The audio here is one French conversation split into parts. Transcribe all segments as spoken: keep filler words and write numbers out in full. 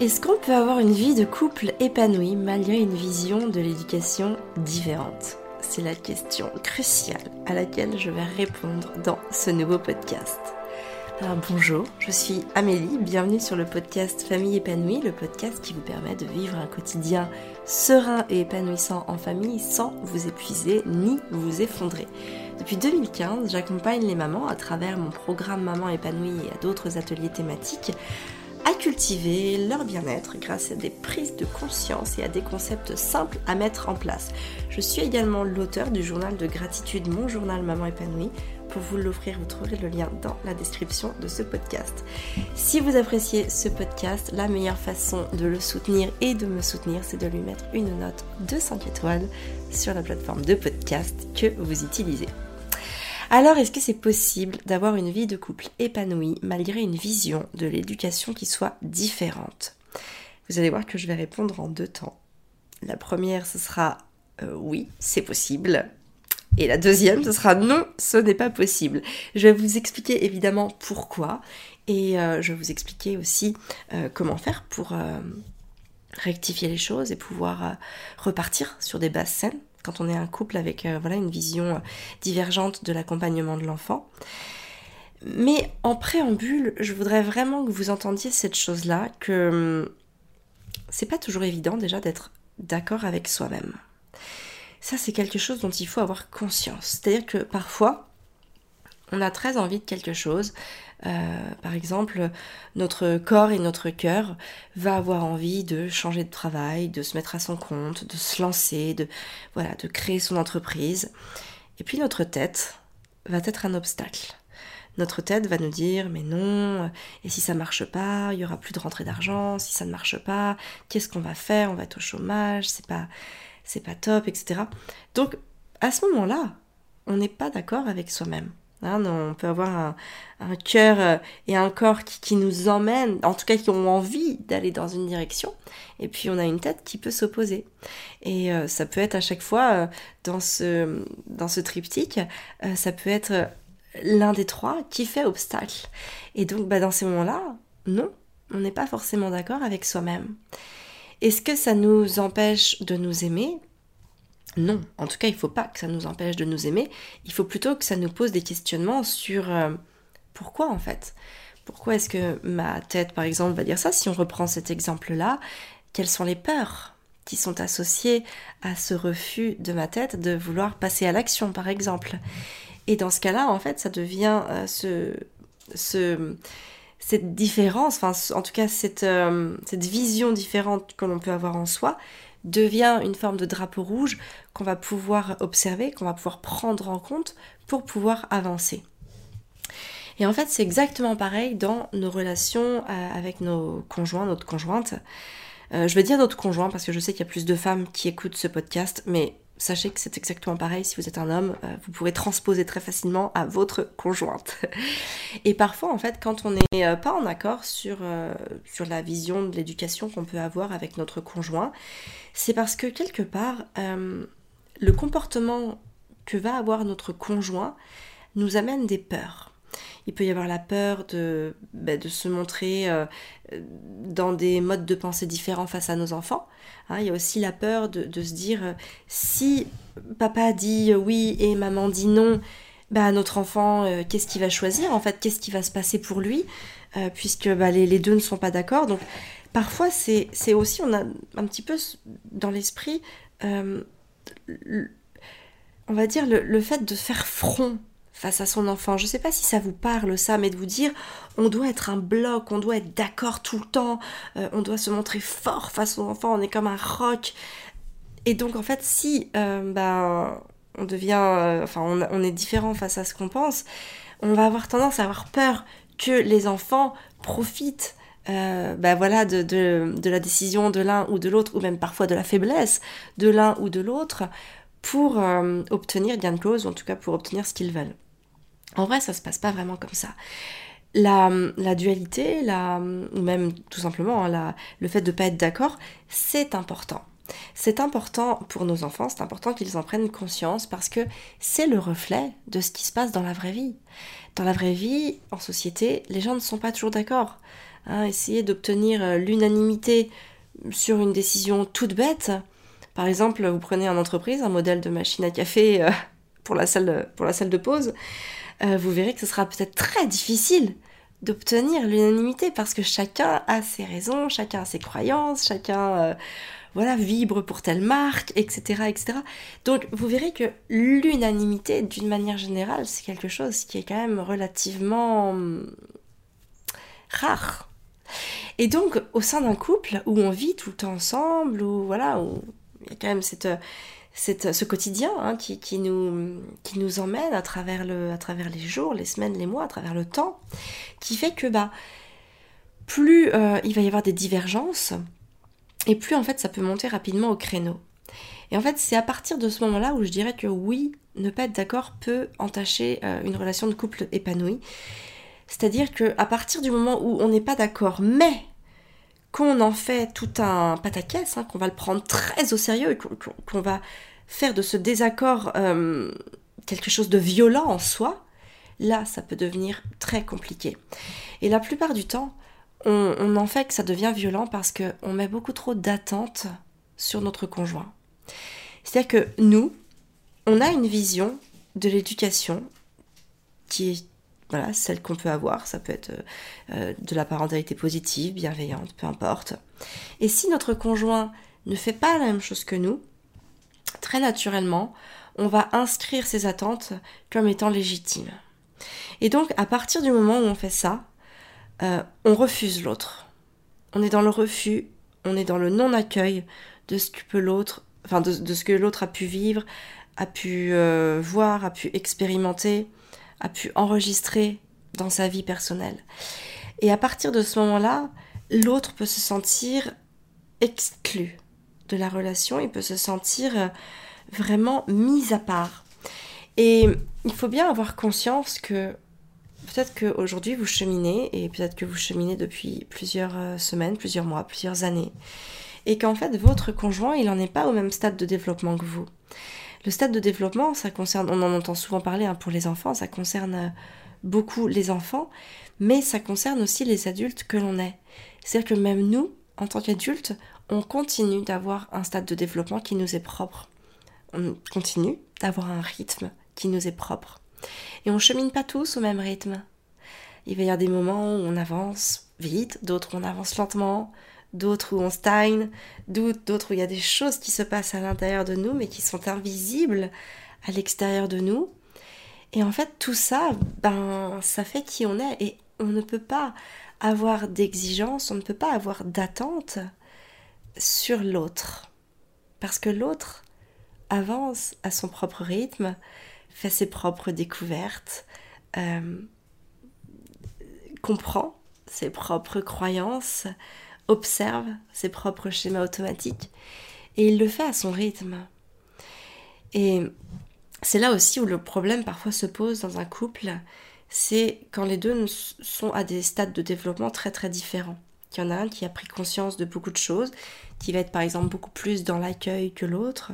Est-ce qu'on peut avoir une vie de couple épanouie malgré une vision de l'éducation différente ? C'est la question cruciale à laquelle je vais répondre dans ce nouveau podcast. Alors bonjour, je suis Amélie, bienvenue sur le podcast Famille épanouie, le podcast qui vous permet de vivre un quotidien serein et épanouissant en famille sans vous épuiser ni vous effondrer. Depuis deux mille quinze, j'accompagne les mamans à travers mon programme Maman épanouie et à d'autres ateliers thématiques à cultiver leur bien-être grâce à des prises de conscience et à des concepts simples à mettre en place. Je suis également l'auteur du journal de gratitude, mon journal Maman épanouie. Pour vous l'offrir, vous trouverez le lien dans la description de ce podcast. Si vous appréciez ce podcast, la meilleure façon de le soutenir et de me soutenir, c'est de lui mettre une note de cinq étoiles sur la plateforme de podcast que vous utilisez. Alors, est-ce que c'est possible d'avoir une vie de couple épanouie malgré une vision de l'éducation qui soit différente ? Vous allez voir que je vais répondre en deux temps. La première, ce sera euh, oui, c'est possible. Et la deuxième, ce sera non, ce n'est pas possible. Je vais vous expliquer évidemment pourquoi et euh, je vais vous expliquer aussi euh, comment faire pour euh, rectifier les choses et pouvoir euh, repartir sur des bases saines. Quand on est un couple avec euh, voilà, une vision divergente de l'accompagnement de l'enfant. Mais en préambule, je voudrais vraiment que vous entendiez cette chose-là, que hum, c'est pas toujours évident déjà d'être d'accord avec soi-même. Ça, c'est quelque chose dont il faut avoir conscience. C'est-à-dire que parfois, on a très envie de quelque chose. Euh, par exemple, notre corps et notre cœur va avoir envie de changer de travail, de se mettre à son compte, de se lancer, de, voilà, de créer son entreprise. Et puis notre tête va être un obstacle. Notre tête va nous dire « mais non, et si ça marche pas, il y aura plus de rentrée d'argent, si ça ne marche pas, qu'est-ce qu'on va faire ? On va être au chômage, c'est pas, c'est pas top, et cetera » Donc, à ce moment-là, on n'est pas d'accord avec soi-même. Hein, on peut avoir un, un cœur et un corps qui, qui nous emmènent, en tout cas qui ont envie d'aller dans une direction, et puis on a une tête qui peut s'opposer. Et euh, ça peut être à chaque fois, euh, dans ce, dans ce triptyque, euh, ça peut être l'un des trois qui fait obstacle. Et donc bah, dans ces moments-là, non, on n'est pas forcément d'accord avec soi-même. Est-ce que ça nous empêche de nous aimer ? Non, en tout cas, il ne faut pas que ça nous empêche de nous aimer. Il faut plutôt que ça nous pose des questionnements sur euh, pourquoi en fait. Pourquoi est-ce que ma tête, par exemple, va dire ça ? Si on reprend cet exemple-là, quelles sont les peurs qui sont associées à ce refus de ma tête de vouloir passer à l'action, par exemple ? Et dans ce cas-là, en fait, ça devient euh, ce, ce, cette différence, enfin, en tout cas, cette, euh, cette vision différente que l'on peut avoir en soi, devient une forme de drapeau rouge qu'on va pouvoir observer, qu'on va pouvoir prendre en compte pour pouvoir avancer. Et en fait, c'est exactement pareil dans nos relations avec nos conjoints, notre conjointe. Euh, je vais dire notre conjoint parce que je sais qu'il y a plus de femmes qui écoutent ce podcast, mais sachez que c'est exactement pareil. Si vous êtes un homme, euh, vous pourrez transposer très facilement à votre conjointe. Et parfois, en fait, quand on n'est euh, pas en accord sur, euh, sur la vision de l'éducation qu'on peut avoir avec notre conjoint, c'est parce que quelque part, euh, le comportement que va avoir notre conjoint nous amène des peurs. Il peut y avoir la peur de, bah, de se montrer euh, dans des modes de pensée différents face à nos enfants. Hein, il y a aussi la peur de, de se dire euh, si papa dit oui et maman dit non, bah, notre enfant, euh, qu'est-ce qu'il va choisir en fait ? Qu'est-ce qui va se passer pour lui ? euh, Puisque bah, les, les deux ne sont pas d'accord. Donc parfois, c'est, c'est aussi, on a un petit peu dans l'esprit, euh, on va dire, le, le fait de faire front face à son enfant. Je ne sais pas si ça vous parle ça, mais de vous dire on doit être un bloc, on doit être d'accord tout le temps, euh, on doit se montrer fort face aux enfants, on est comme un roc. Et donc en fait, si euh, ben, on devient, euh, enfin on, on est différent face à ce qu'on pense, on va avoir tendance à avoir peur que les enfants profitent euh, ben voilà, de, de, de la décision de l'un ou de l'autre, ou même parfois de la faiblesse de l'un ou de l'autre, pour euh, obtenir gain de cause, ou en tout cas pour obtenir ce qu'ils veulent. En vrai, ça se passe pas vraiment comme ça. La, la dualité, la, ou même tout simplement la, le fait de pas être d'accord, c'est important. C'est important pour nos enfants, c'est important qu'ils en prennent conscience parce que c'est le reflet de ce qui se passe dans la vraie vie. Dans la vraie vie, en société, les gens ne sont pas toujours d'accord. Hein, essayer d'obtenir l'unanimité sur une décision toute bête. Par exemple, vous prenez en entreprise un modèle de machine à café pour la salle, pour la salle de pause, vous verrez que ce sera peut-être très difficile d'obtenir l'unanimité parce que chacun a ses raisons, chacun a ses croyances, chacun euh, voilà, vibre pour telle marque, et cetera, et cetera. Donc vous verrez que l'unanimité, d'une manière générale, c'est quelque chose qui est quand même relativement rare. Et donc au sein d'un couple où on vit tout le temps ensemble, où voilà, où il y a quand même cette... C'est ce quotidien hein, qui, qui, nous, qui nous emmène à travers, le, à travers les jours, les semaines, les mois, à travers le temps, qui fait que bah, plus euh, il va y avoir des divergences, et plus en fait ça peut monter rapidement au créneau. Et en fait c'est à partir de ce moment-là où je dirais que oui, ne pas être d'accord peut entacher euh, une relation de couple épanouie. C'est-à-dire qu'à partir du moment où on n'est pas d'accord, mais... qu'on en fait tout un pataquès, hein, qu'on va le prendre très au sérieux, qu'on, qu'on va faire de ce désaccord euh, quelque chose de violent en soi, là, ça peut devenir très compliqué. Et la plupart du temps, on, on en fait que ça devient violent parce qu'on met beaucoup trop d'attentes sur notre conjoint. C'est-à-dire que nous, on a une vision de l'éducation qui est Voilà, celle qu'on peut avoir, ça peut être euh, de la parentalité positive, bienveillante, peu importe. Et si notre conjoint ne fait pas la même chose que nous, très naturellement, on va inscrire ses attentes comme étant légitimes. Et donc, à partir du moment où on fait ça, euh, on refuse l'autre. On est dans le refus, on est dans le non-accueil de ce que peut l'autre, enfin de, de ce que l'autre a pu vivre, a pu euh, voir, a pu expérimenter, a pu enregistrer dans sa vie personnelle. Et à partir de ce moment-là, l'autre peut se sentir exclu de la relation, il peut se sentir vraiment mis à part. Et il faut bien avoir conscience que peut-être qu'aujourd'hui vous cheminez, et peut-être que vous cheminez depuis plusieurs semaines, plusieurs mois, plusieurs années, et qu'en fait votre conjoint, il n'en est pas au même stade de développement que vous. Le stade de développement, ça concerne, on en entend souvent parler hein, pour les enfants, ça concerne beaucoup les enfants, mais ça concerne aussi les adultes que l'on est. C'est-à-dire que même nous, en tant qu'adultes, on continue d'avoir un stade de développement qui nous est propre. On continue d'avoir un rythme qui nous est propre. Et on ne chemine pas tous au même rythme. Il va y avoir des moments où on avance vite, d'autres où on avance lentement, d'autres où on stagne, d'autres où il y a des choses qui se passent à l'intérieur de nous mais qui sont invisibles à l'extérieur de nous. Et en fait, tout ça, ben, ça fait qui on est et on ne peut pas avoir d'exigence, on ne peut pas avoir d'attente sur l'autre. Parce que l'autre avance à son propre rythme, fait ses propres découvertes, euh, comprend ses propres croyances, observe ses propres schémas automatiques et il le fait à son rythme. Et c'est là aussi où le problème parfois se pose dans un couple, c'est quand les deux sont à des stades de développement très très différents. Il y en a un qui a pris conscience de beaucoup de choses, qui va être par exemple beaucoup plus dans l'accueil que l'autre,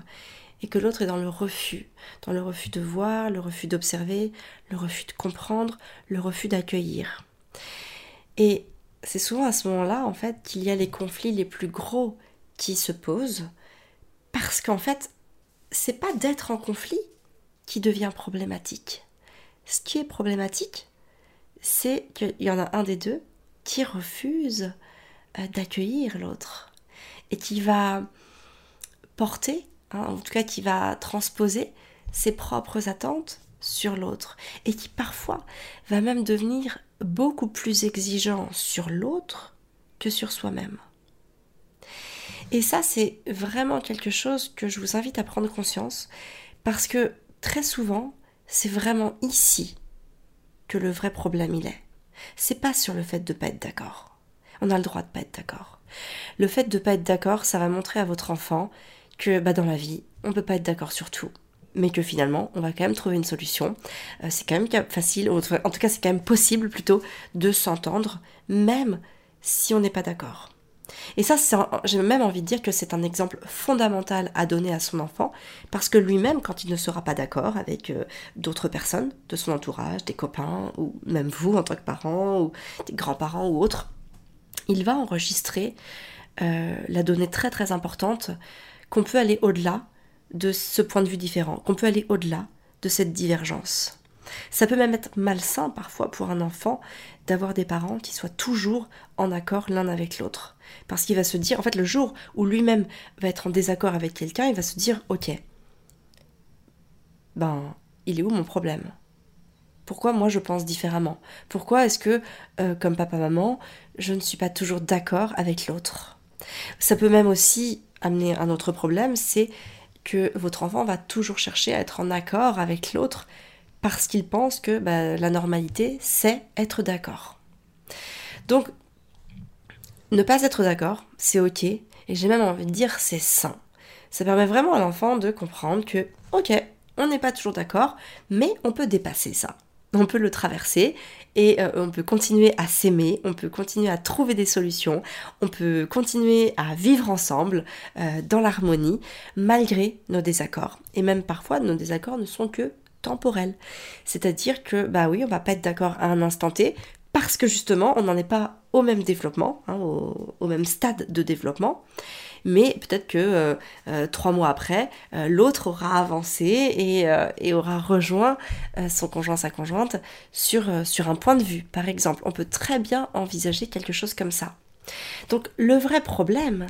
et que l'autre est dans le refus, dans le refus de voir, le refus d'observer, le refus de comprendre, le refus d'accueillir. Et c'est souvent à ce moment-là, en fait, qu'il y a les conflits les plus gros qui se posent, parce qu'en fait, c'est pas d'être en conflit qui devient problématique. Ce qui est problématique, c'est qu'il y en a un des deux qui refuse d'accueillir l'autre, et qui va porter, hein, en tout cas qui va transposer ses propres attentes sur l'autre, et qui parfois va même devenir beaucoup plus exigeant sur l'autre que sur soi-même. Et ça, c'est vraiment quelque chose que je vous invite à prendre conscience, parce que très souvent, c'est vraiment ici que le vrai problème il est. C'est pas sur le fait de ne pas être d'accord. On a le droit de ne pas être d'accord. Le fait de ne pas être d'accord, ça va montrer à votre enfant que bah, dans la vie, on ne peut pas être d'accord sur tout, mais que finalement, on va quand même trouver une solution. Euh, c'est quand même facile, en tout cas, c'est quand même possible plutôt de s'entendre, même si on n'est pas d'accord. Et ça, c'est un, j'ai même envie de dire que c'est un exemple fondamental à donner à son enfant, parce que lui-même, quand il ne sera pas d'accord avec euh, d'autres personnes de son entourage, des copains, ou même vous en tant que parents, ou des grands-parents ou autres, il va enregistrer euh, la donnée très très importante qu'on peut aller au-delà de ce point de vue différent, qu'on peut aller au-delà de cette divergence. Ça peut même être malsain parfois pour un enfant d'avoir des parents qui soient toujours en accord l'un avec l'autre. Parce qu'il va se dire, en fait, le jour où lui-même va être en désaccord avec quelqu'un, il va se dire, ok, ben, il est où mon problème ? Pourquoi moi je pense différemment ? Pourquoi est-ce que, euh, comme papa-maman, je ne suis pas toujours d'accord avec l'autre ? Ça peut même aussi amener un autre problème, c'est que votre enfant va toujours chercher à être en accord avec l'autre, parce qu'il pense que bah, la normalité, c'est être d'accord. Donc, ne pas être d'accord, c'est ok, et j'ai même envie de dire c'est sain. Ça permet vraiment à l'enfant de comprendre que, ok, on n'est pas toujours d'accord, mais on peut dépasser ça. On peut le traverser, et euh, on peut continuer à s'aimer, on peut continuer à trouver des solutions, on peut continuer à vivre ensemble, euh, dans l'harmonie, malgré nos désaccords. Et même parfois, nos désaccords ne sont que temporel. C'est-à-dire que, bah oui, on va pas être d'accord à un instant T, parce que justement, on n'en est pas au même développement, hein, au, au même stade de développement, mais peut-être que euh, euh, trois mois après, euh, l'autre aura avancé et, euh, et aura rejoint euh, son conjoint, sa conjointe, sur, euh, sur un point de vue, par exemple. On peut très bien envisager quelque chose comme ça. Donc, le vrai problème,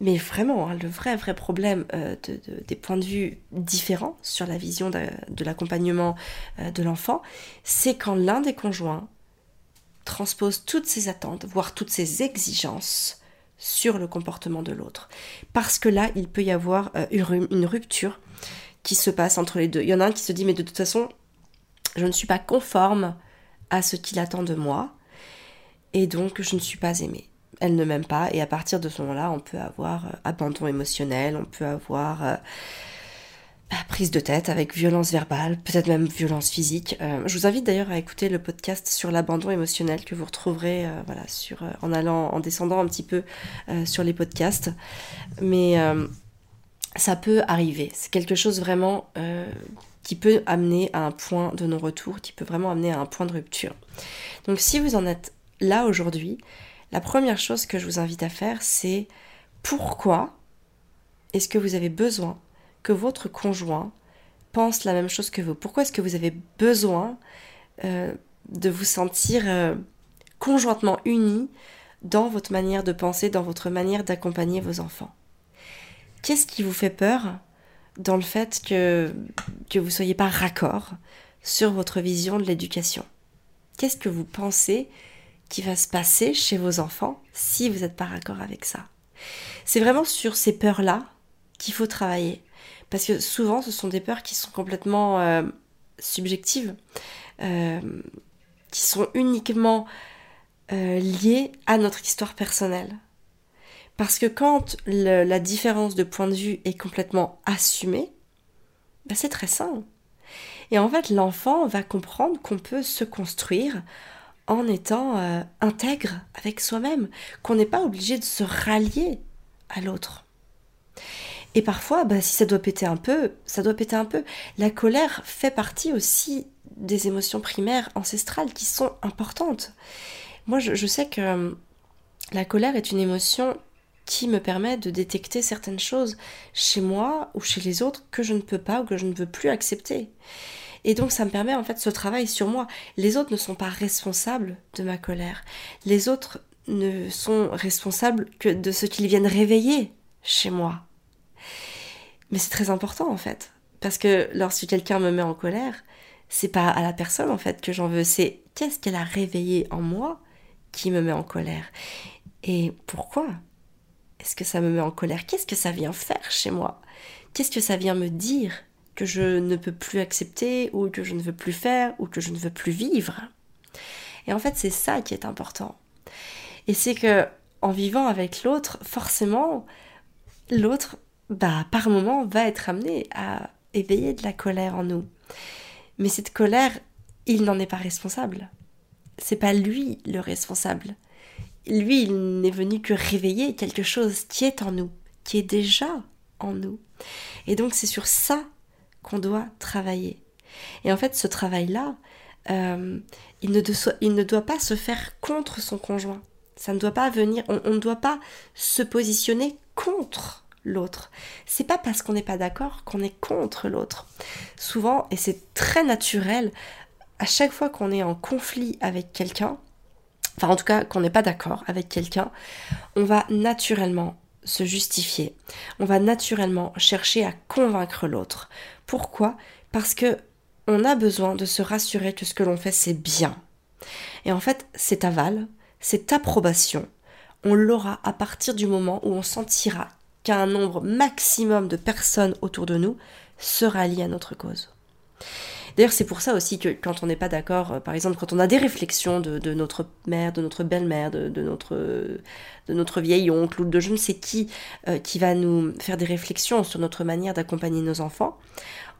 mais vraiment, hein, le vrai, vrai problème euh, de, de, des points de vue différents sur la vision de, de l'accompagnement euh, de l'enfant, c'est quand l'un des conjoints transpose toutes ses attentes, voire toutes ses exigences sur le comportement de l'autre. Parce que là, il peut y avoir euh, une rupture qui se passe entre les deux. Il y en a un qui se dit « mais de toute façon, je ne suis pas conforme à ce qu'il attend de moi et donc je ne suis pas aimée ». Elle ne m'aime pas, et à partir de ce moment-là, on peut avoir euh, abandon émotionnel, on peut avoir euh, bah, prise de tête avec violence verbale, peut-être même violence physique. Euh, je vous invite d'ailleurs à écouter le podcast sur l'abandon émotionnel que vous retrouverez euh, voilà, sur, euh, en allant, en descendant un petit peu euh, sur les podcasts. Mais euh, ça peut arriver. C'est quelque chose vraiment euh, qui peut amener à un point de non-retour, qui peut vraiment amener à un point de rupture. Donc si vous en êtes là aujourd'hui, la première chose que je vous invite à faire, c'est pourquoi est-ce que vous avez besoin que votre conjoint pense la même chose que vous ? Pourquoi est-ce que vous avez besoin euh, de vous sentir euh, conjointement unis dans votre manière de penser, dans votre manière d'accompagner vos enfants ? Qu'est-ce qui vous fait peur dans le fait que, que vous ne soyez pas raccord sur votre vision de l'éducation ? Qu'est-ce que vous pensez qui va se passer chez vos enfants si vous n'êtes pas d'accord avec ça? C'est vraiment sur ces peurs-là qu'il faut travailler, parce que souvent ce sont des peurs qui sont complètement euh, subjectives, euh, qui sont uniquement euh, liées à notre histoire personnelle. Parce que quand le, la différence de point de vue est complètement assumée, ben c'est très sain. Et en fait, l'enfant va comprendre qu'on peut se construire en étant euh, intègre avec soi-même, qu'on n'est pas obligé de se rallier à l'autre. Et parfois, bah, si ça doit péter un peu, ça doit péter un peu. La colère fait partie aussi des émotions primaires ancestrales qui sont importantes. Moi, je, je sais que euh, la colère est une émotion qui me permet de détecter certaines choses chez moi ou chez les autres que je ne peux pas ou que je ne veux plus accepter. Et donc ça me permet en fait ce travail sur moi. Les autres ne sont pas responsables de ma colère. Les autres ne sont responsables que de ce qu'ils viennent réveiller chez moi. Mais c'est très important en fait. Parce que lorsque quelqu'un me met en colère, c'est pas à la personne en fait que j'en veux. C'est qu'est-ce qu'elle a réveillé en moi qui me met en colère. Et pourquoi est-ce que ça me met en colère? Qu'est-ce que ça vient faire chez moi? Qu'est-ce que ça vient me dire que je ne peux plus accepter, ou que je ne veux plus faire, ou que je ne veux plus vivre. Et en fait, c'est ça qui est important. Et c'est que, en vivant avec l'autre, forcément, l'autre, bah, par moment, va être amené à éveiller de la colère en nous. Mais cette colère, il n'en est pas responsable. C'est pas lui le responsable. lui, il n'est venu que réveiller quelque chose qui est en nous, qui est déjà en nous. Et donc, c'est sur ça qu'on doit travailler. Et en fait, ce travail-là, euh, il, ne de so- il ne doit pas se faire contre son conjoint. Ça ne doit pas venir, on, on ne doit pas se positionner contre l'autre. C'est pas parce qu'on n'est pas d'accord qu'on est contre l'autre. Souvent, et c'est très naturel, à chaque fois qu'on est en conflit avec quelqu'un, enfin en tout cas qu'on n'est pas d'accord avec quelqu'un, on va naturellement se justifier. On va naturellement chercher à convaincre l'autre. Pourquoi ? Parce que on a besoin de se rassurer que ce que l'on fait, c'est bien. Et en fait, cet aval, cette approbation, on l'aura à partir du moment où on sentira qu'un nombre maximum de personnes autour de nous se rallient à notre cause. D'ailleurs, c'est pour ça aussi que quand on n'est pas d'accord, par exemple, quand on a des réflexions de, de notre mère, de notre belle-mère, de, de, notre, de notre vieil oncle ou de je ne sais qui, euh, qui va nous faire des réflexions sur notre manière d'accompagner nos enfants,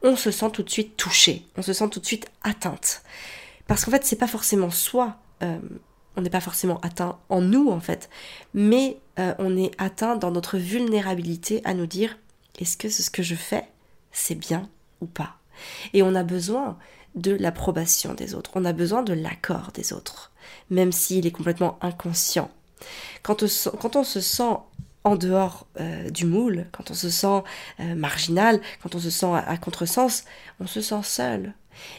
on se sent tout de suite touché, on se sent tout de suite atteinte. Parce qu'en fait, c'est pas forcément soi, euh, on n'est pas forcément atteint en nous, en fait, mais euh, on est atteint dans notre vulnérabilité à nous dire « est-ce que ce que je fais, c'est bien ou pas ?» Et on a besoin de l'approbation des autres, on a besoin de l'accord des autres, même s'il est complètement inconscient. Quand on, quand on se sent en dehors euh, du moule, quand on se sent euh, marginal, quand on se sent à, à contresens, on se sent seul.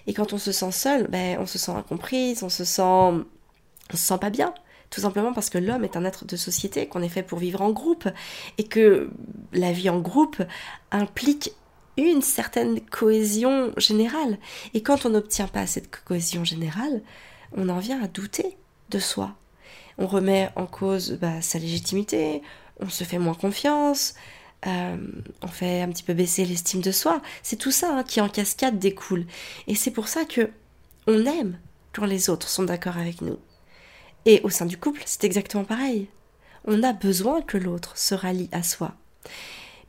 Et quand on se sent seul, ben, on se sent incomprise, on se sent, on se sent pas bien. Tout simplement parce que l'homme est un être de société, qu'on est fait pour vivre en groupe, et que la vie en groupe implique une certaine cohésion générale. Et quand on n'obtient pas cette cohésion générale, on en vient à douter de soi. On remet en cause bah, sa légitimité, on se fait moins confiance, euh, on fait un petit peu baisser l'estime de soi. C'est tout ça hein, qui en cascade découle. Et c'est pour ça que on aime quand les autres sont d'accord avec nous. Et au sein du couple, c'est exactement pareil. On a besoin que l'autre se rallie à soi.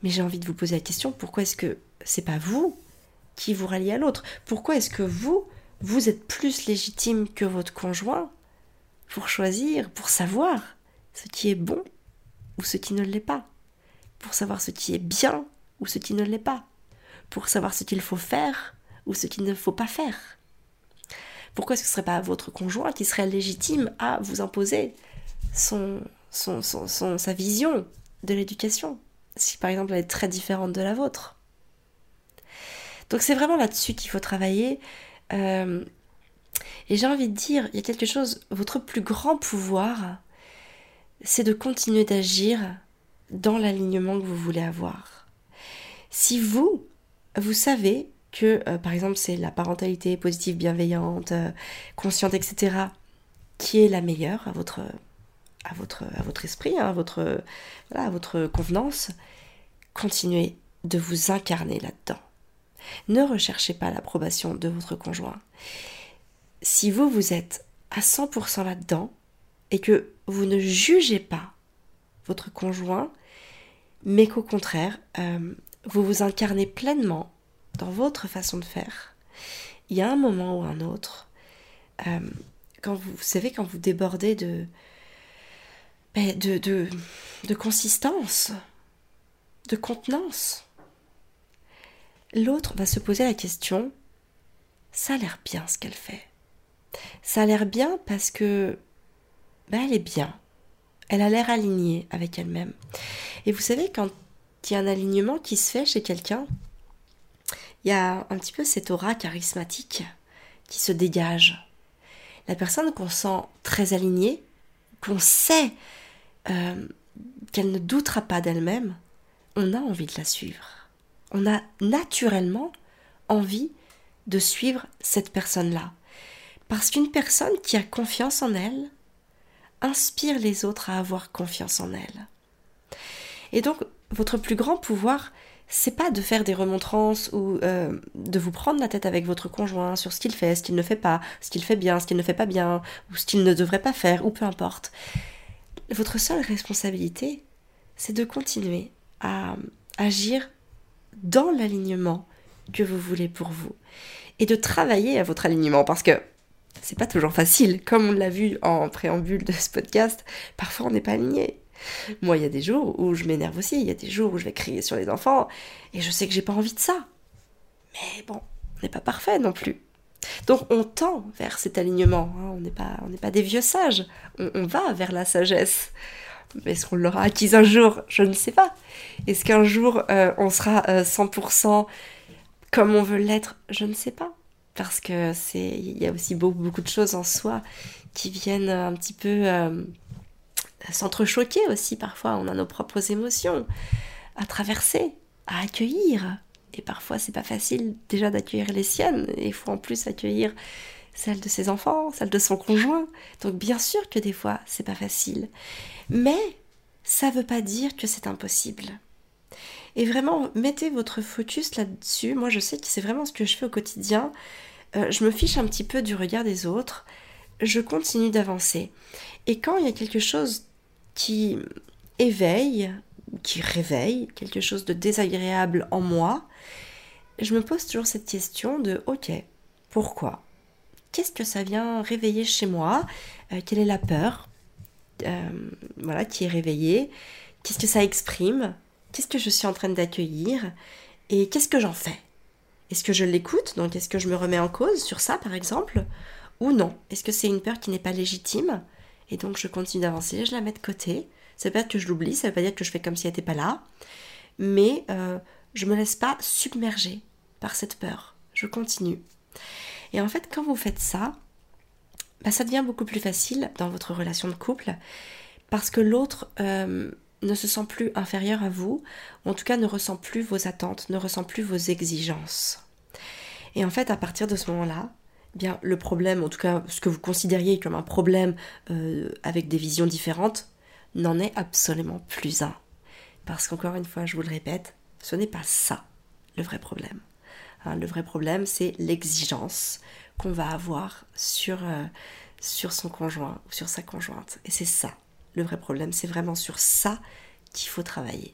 Mais j'ai envie de vous poser la question, pourquoi est-ce que c'est pas vous qui vous ralliez à l'autre? Pourquoi est-ce que vous, vous êtes plus légitime que votre conjoint pour choisir, pour savoir ce qui est bon ou ce qui ne l'est pas? Pour savoir ce qui est bien ou ce qui ne l'est pas? Pour savoir ce qu'il faut faire ou ce qu'il ne faut pas faire? Pourquoi est-ce que ce serait pas votre conjoint qui serait légitime à vous imposer son, son, son, son, sa vision de l'éducation? Si par exemple elle est très différente de la vôtre. Donc c'est vraiment là-dessus qu'il faut travailler. Euh, et j'ai envie de dire, il y a quelque chose, votre plus grand pouvoir, c'est de continuer d'agir dans l'alignement que vous voulez avoir. Si vous, vous savez que, euh, par exemple, c'est la parentalité positive, bienveillante, euh, consciente, et cetera, qui est la meilleure à votre... À votre, à votre esprit, hein, à, votre, voilà, à votre convenance, continuez de vous incarner là-dedans. Ne recherchez pas l'approbation de votre conjoint. Si vous, vous êtes à cent pour cent là-dedans et que vous ne jugez pas votre conjoint, mais qu'au contraire, euh, vous vous incarnez pleinement dans votre façon de faire, il y a un moment ou un autre, euh, quand vous, vous savez, quand vous débordez de... De, de, de consistance, de contenance. L'autre va se poser la question, ça a l'air bien ce qu'elle fait. Ça a l'air bien parce que ben, elle est bien. Elle a l'air alignée avec elle-même. Et vous savez, quand il y a un alignement qui se fait chez quelqu'un, il y a un petit peu cette aura charismatique qui se dégage. La personne qu'on sent très alignée, qu'on sait Euh, qu'elle ne doutera pas d'elle-même, on a envie de la suivre. On a naturellement envie de suivre cette personne-là. Parce qu'une personne qui a confiance en elle inspire les autres à avoir confiance en elle. Et donc, votre plus grand pouvoir, c'est pas de faire des remontrances ou euh, de vous prendre la tête avec votre conjoint sur ce qu'il fait, ce qu'il ne fait pas, ce qu'il fait bien, ce qu'il ne fait pas bien, ou ce qu'il ne devrait pas faire, ou peu importe. Votre seule responsabilité, c'est de continuer à agir dans l'alignement que vous voulez pour vous et de travailler à votre alignement parce que c'est pas toujours facile, comme on l'a vu en préambule de ce podcast, parfois on n'est pas aligné. Moi, il y a des jours où je m'énerve aussi, il y a des jours où je vais crier sur les enfants, et je sais que j'ai pas envie de ça. Mais bon, on n'est pas parfait non plus. Donc on tend vers cet alignement, hein. On n'est pas, on n'est pas des vieux sages, on, on va vers la sagesse. Mais est-ce qu'on l'aura acquise un jour? Je ne sais pas. Est-ce qu'un jour euh, on sera euh, cent pour cent comme on veut l'être? Je ne sais pas. Parce que c'est, il y a aussi beaucoup, beaucoup de choses en soi qui viennent un petit peu euh, s'entrechoquer aussi parfois. On a nos propres émotions à traverser, à accueillir. Et parfois, c'est pas facile déjà d'accueillir les siennes. Il faut en plus accueillir celle de ses enfants, celle de son conjoint. Donc bien sûr que des fois, c'est pas facile. Mais ça veut pas dire que c'est impossible. Et vraiment, mettez votre focus là-dessus. Moi, je sais que c'est vraiment ce que je fais au quotidien. Euh, je me fiche un petit peu du regard des autres. Je continue d'avancer. Et quand il y a quelque chose qui éveille, qui réveille quelque chose de désagréable en moi, je me pose toujours cette question de « Ok, pourquoi ? Qu'est-ce que ça vient réveiller chez moi ? euh, Quelle est la peur euh, voilà, qui est réveillée ? Qu'est-ce que ça exprime ? Qu'est-ce que je suis en train d'accueillir ? Et qu'est-ce que j'en fais ? Est-ce que je l'écoute ? Donc est-ce que je me remets en cause sur ça par exemple ? Ou non ? Est-ce que c'est une peur qui n'est pas légitime ? Et donc je continue d'avancer, je la mets de côté. Ça veut pas dire que je l'oublie, ça veut pas dire que je fais comme si elle n'était pas là, mais euh, je me laisse pas submerger par cette peur. Je continue. Et en fait, quand vous faites ça, bah, ça devient beaucoup plus facile dans votre relation de couple, parce que l'autre euh, ne se sent plus inférieur à vous, ou en tout cas ne ressent plus vos attentes, ne ressent plus vos exigences. Et en fait, à partir de ce moment-là, bien le problème, en tout cas ce que vous considériez comme un problème euh, avec des visions différentes, n'en est absolument plus un. Parce qu'encore une fois, je vous le répète, ce n'est pas ça le vrai problème. Hein, le vrai problème, c'est l'exigence qu'on va avoir sur, euh, sur son conjoint ou sur sa conjointe. Et c'est ça, le vrai problème. C'est vraiment sur ça qu'il faut travailler.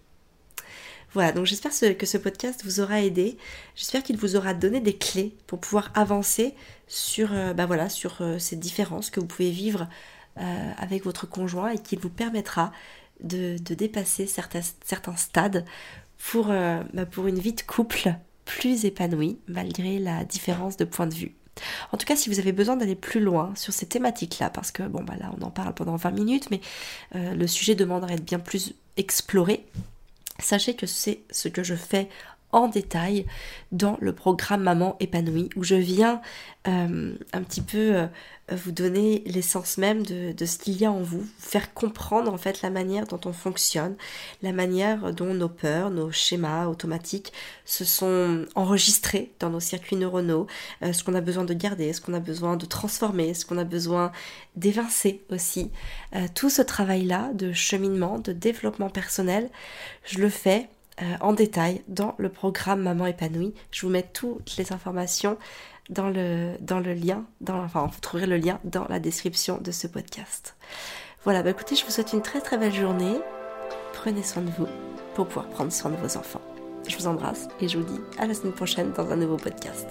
Voilà, donc j'espère que ce podcast vous aura aidé. J'espère qu'il vous aura donné des clés pour pouvoir avancer sur, euh, bah voilà, sur euh, ces différences que vous pouvez vivre Euh, avec votre conjoint et qui vous permettra de, de dépasser certains, certains stades pour, euh, bah pour une vie de couple plus épanouie malgré la différence de point de vue. En tout cas, si vous avez besoin d'aller plus loin sur ces thématiques-là, parce que bon bah là on en parle pendant vingt minutes, mais euh, le sujet demande à être bien plus exploré, sachez que c'est ce que je fais en détail dans le programme Maman épanouie, où je viens euh, un petit peu euh, vous donner l'essence même de, de ce qu'il y a en vous, vous faire comprendre en fait la manière dont on fonctionne, la manière dont nos peurs, nos schémas automatiques se sont enregistrés dans nos circuits neuronaux, euh, ce qu'on a besoin de garder, ce qu'on a besoin de transformer, ce qu'on a besoin d'évincer aussi. Euh, tout ce travail-là de cheminement, de développement personnel, je le fais Euh, en détail dans le programme Maman épanouie. Je vous mets toutes les informations dans le, dans le lien, dans, enfin vous trouverez le lien dans la description de ce podcast. Voilà, bah écoutez, je vous souhaite une très très belle journée. Prenez soin de vous pour pouvoir prendre soin de vos enfants. Je vous embrasse et je vous dis à la semaine prochaine dans un nouveau podcast.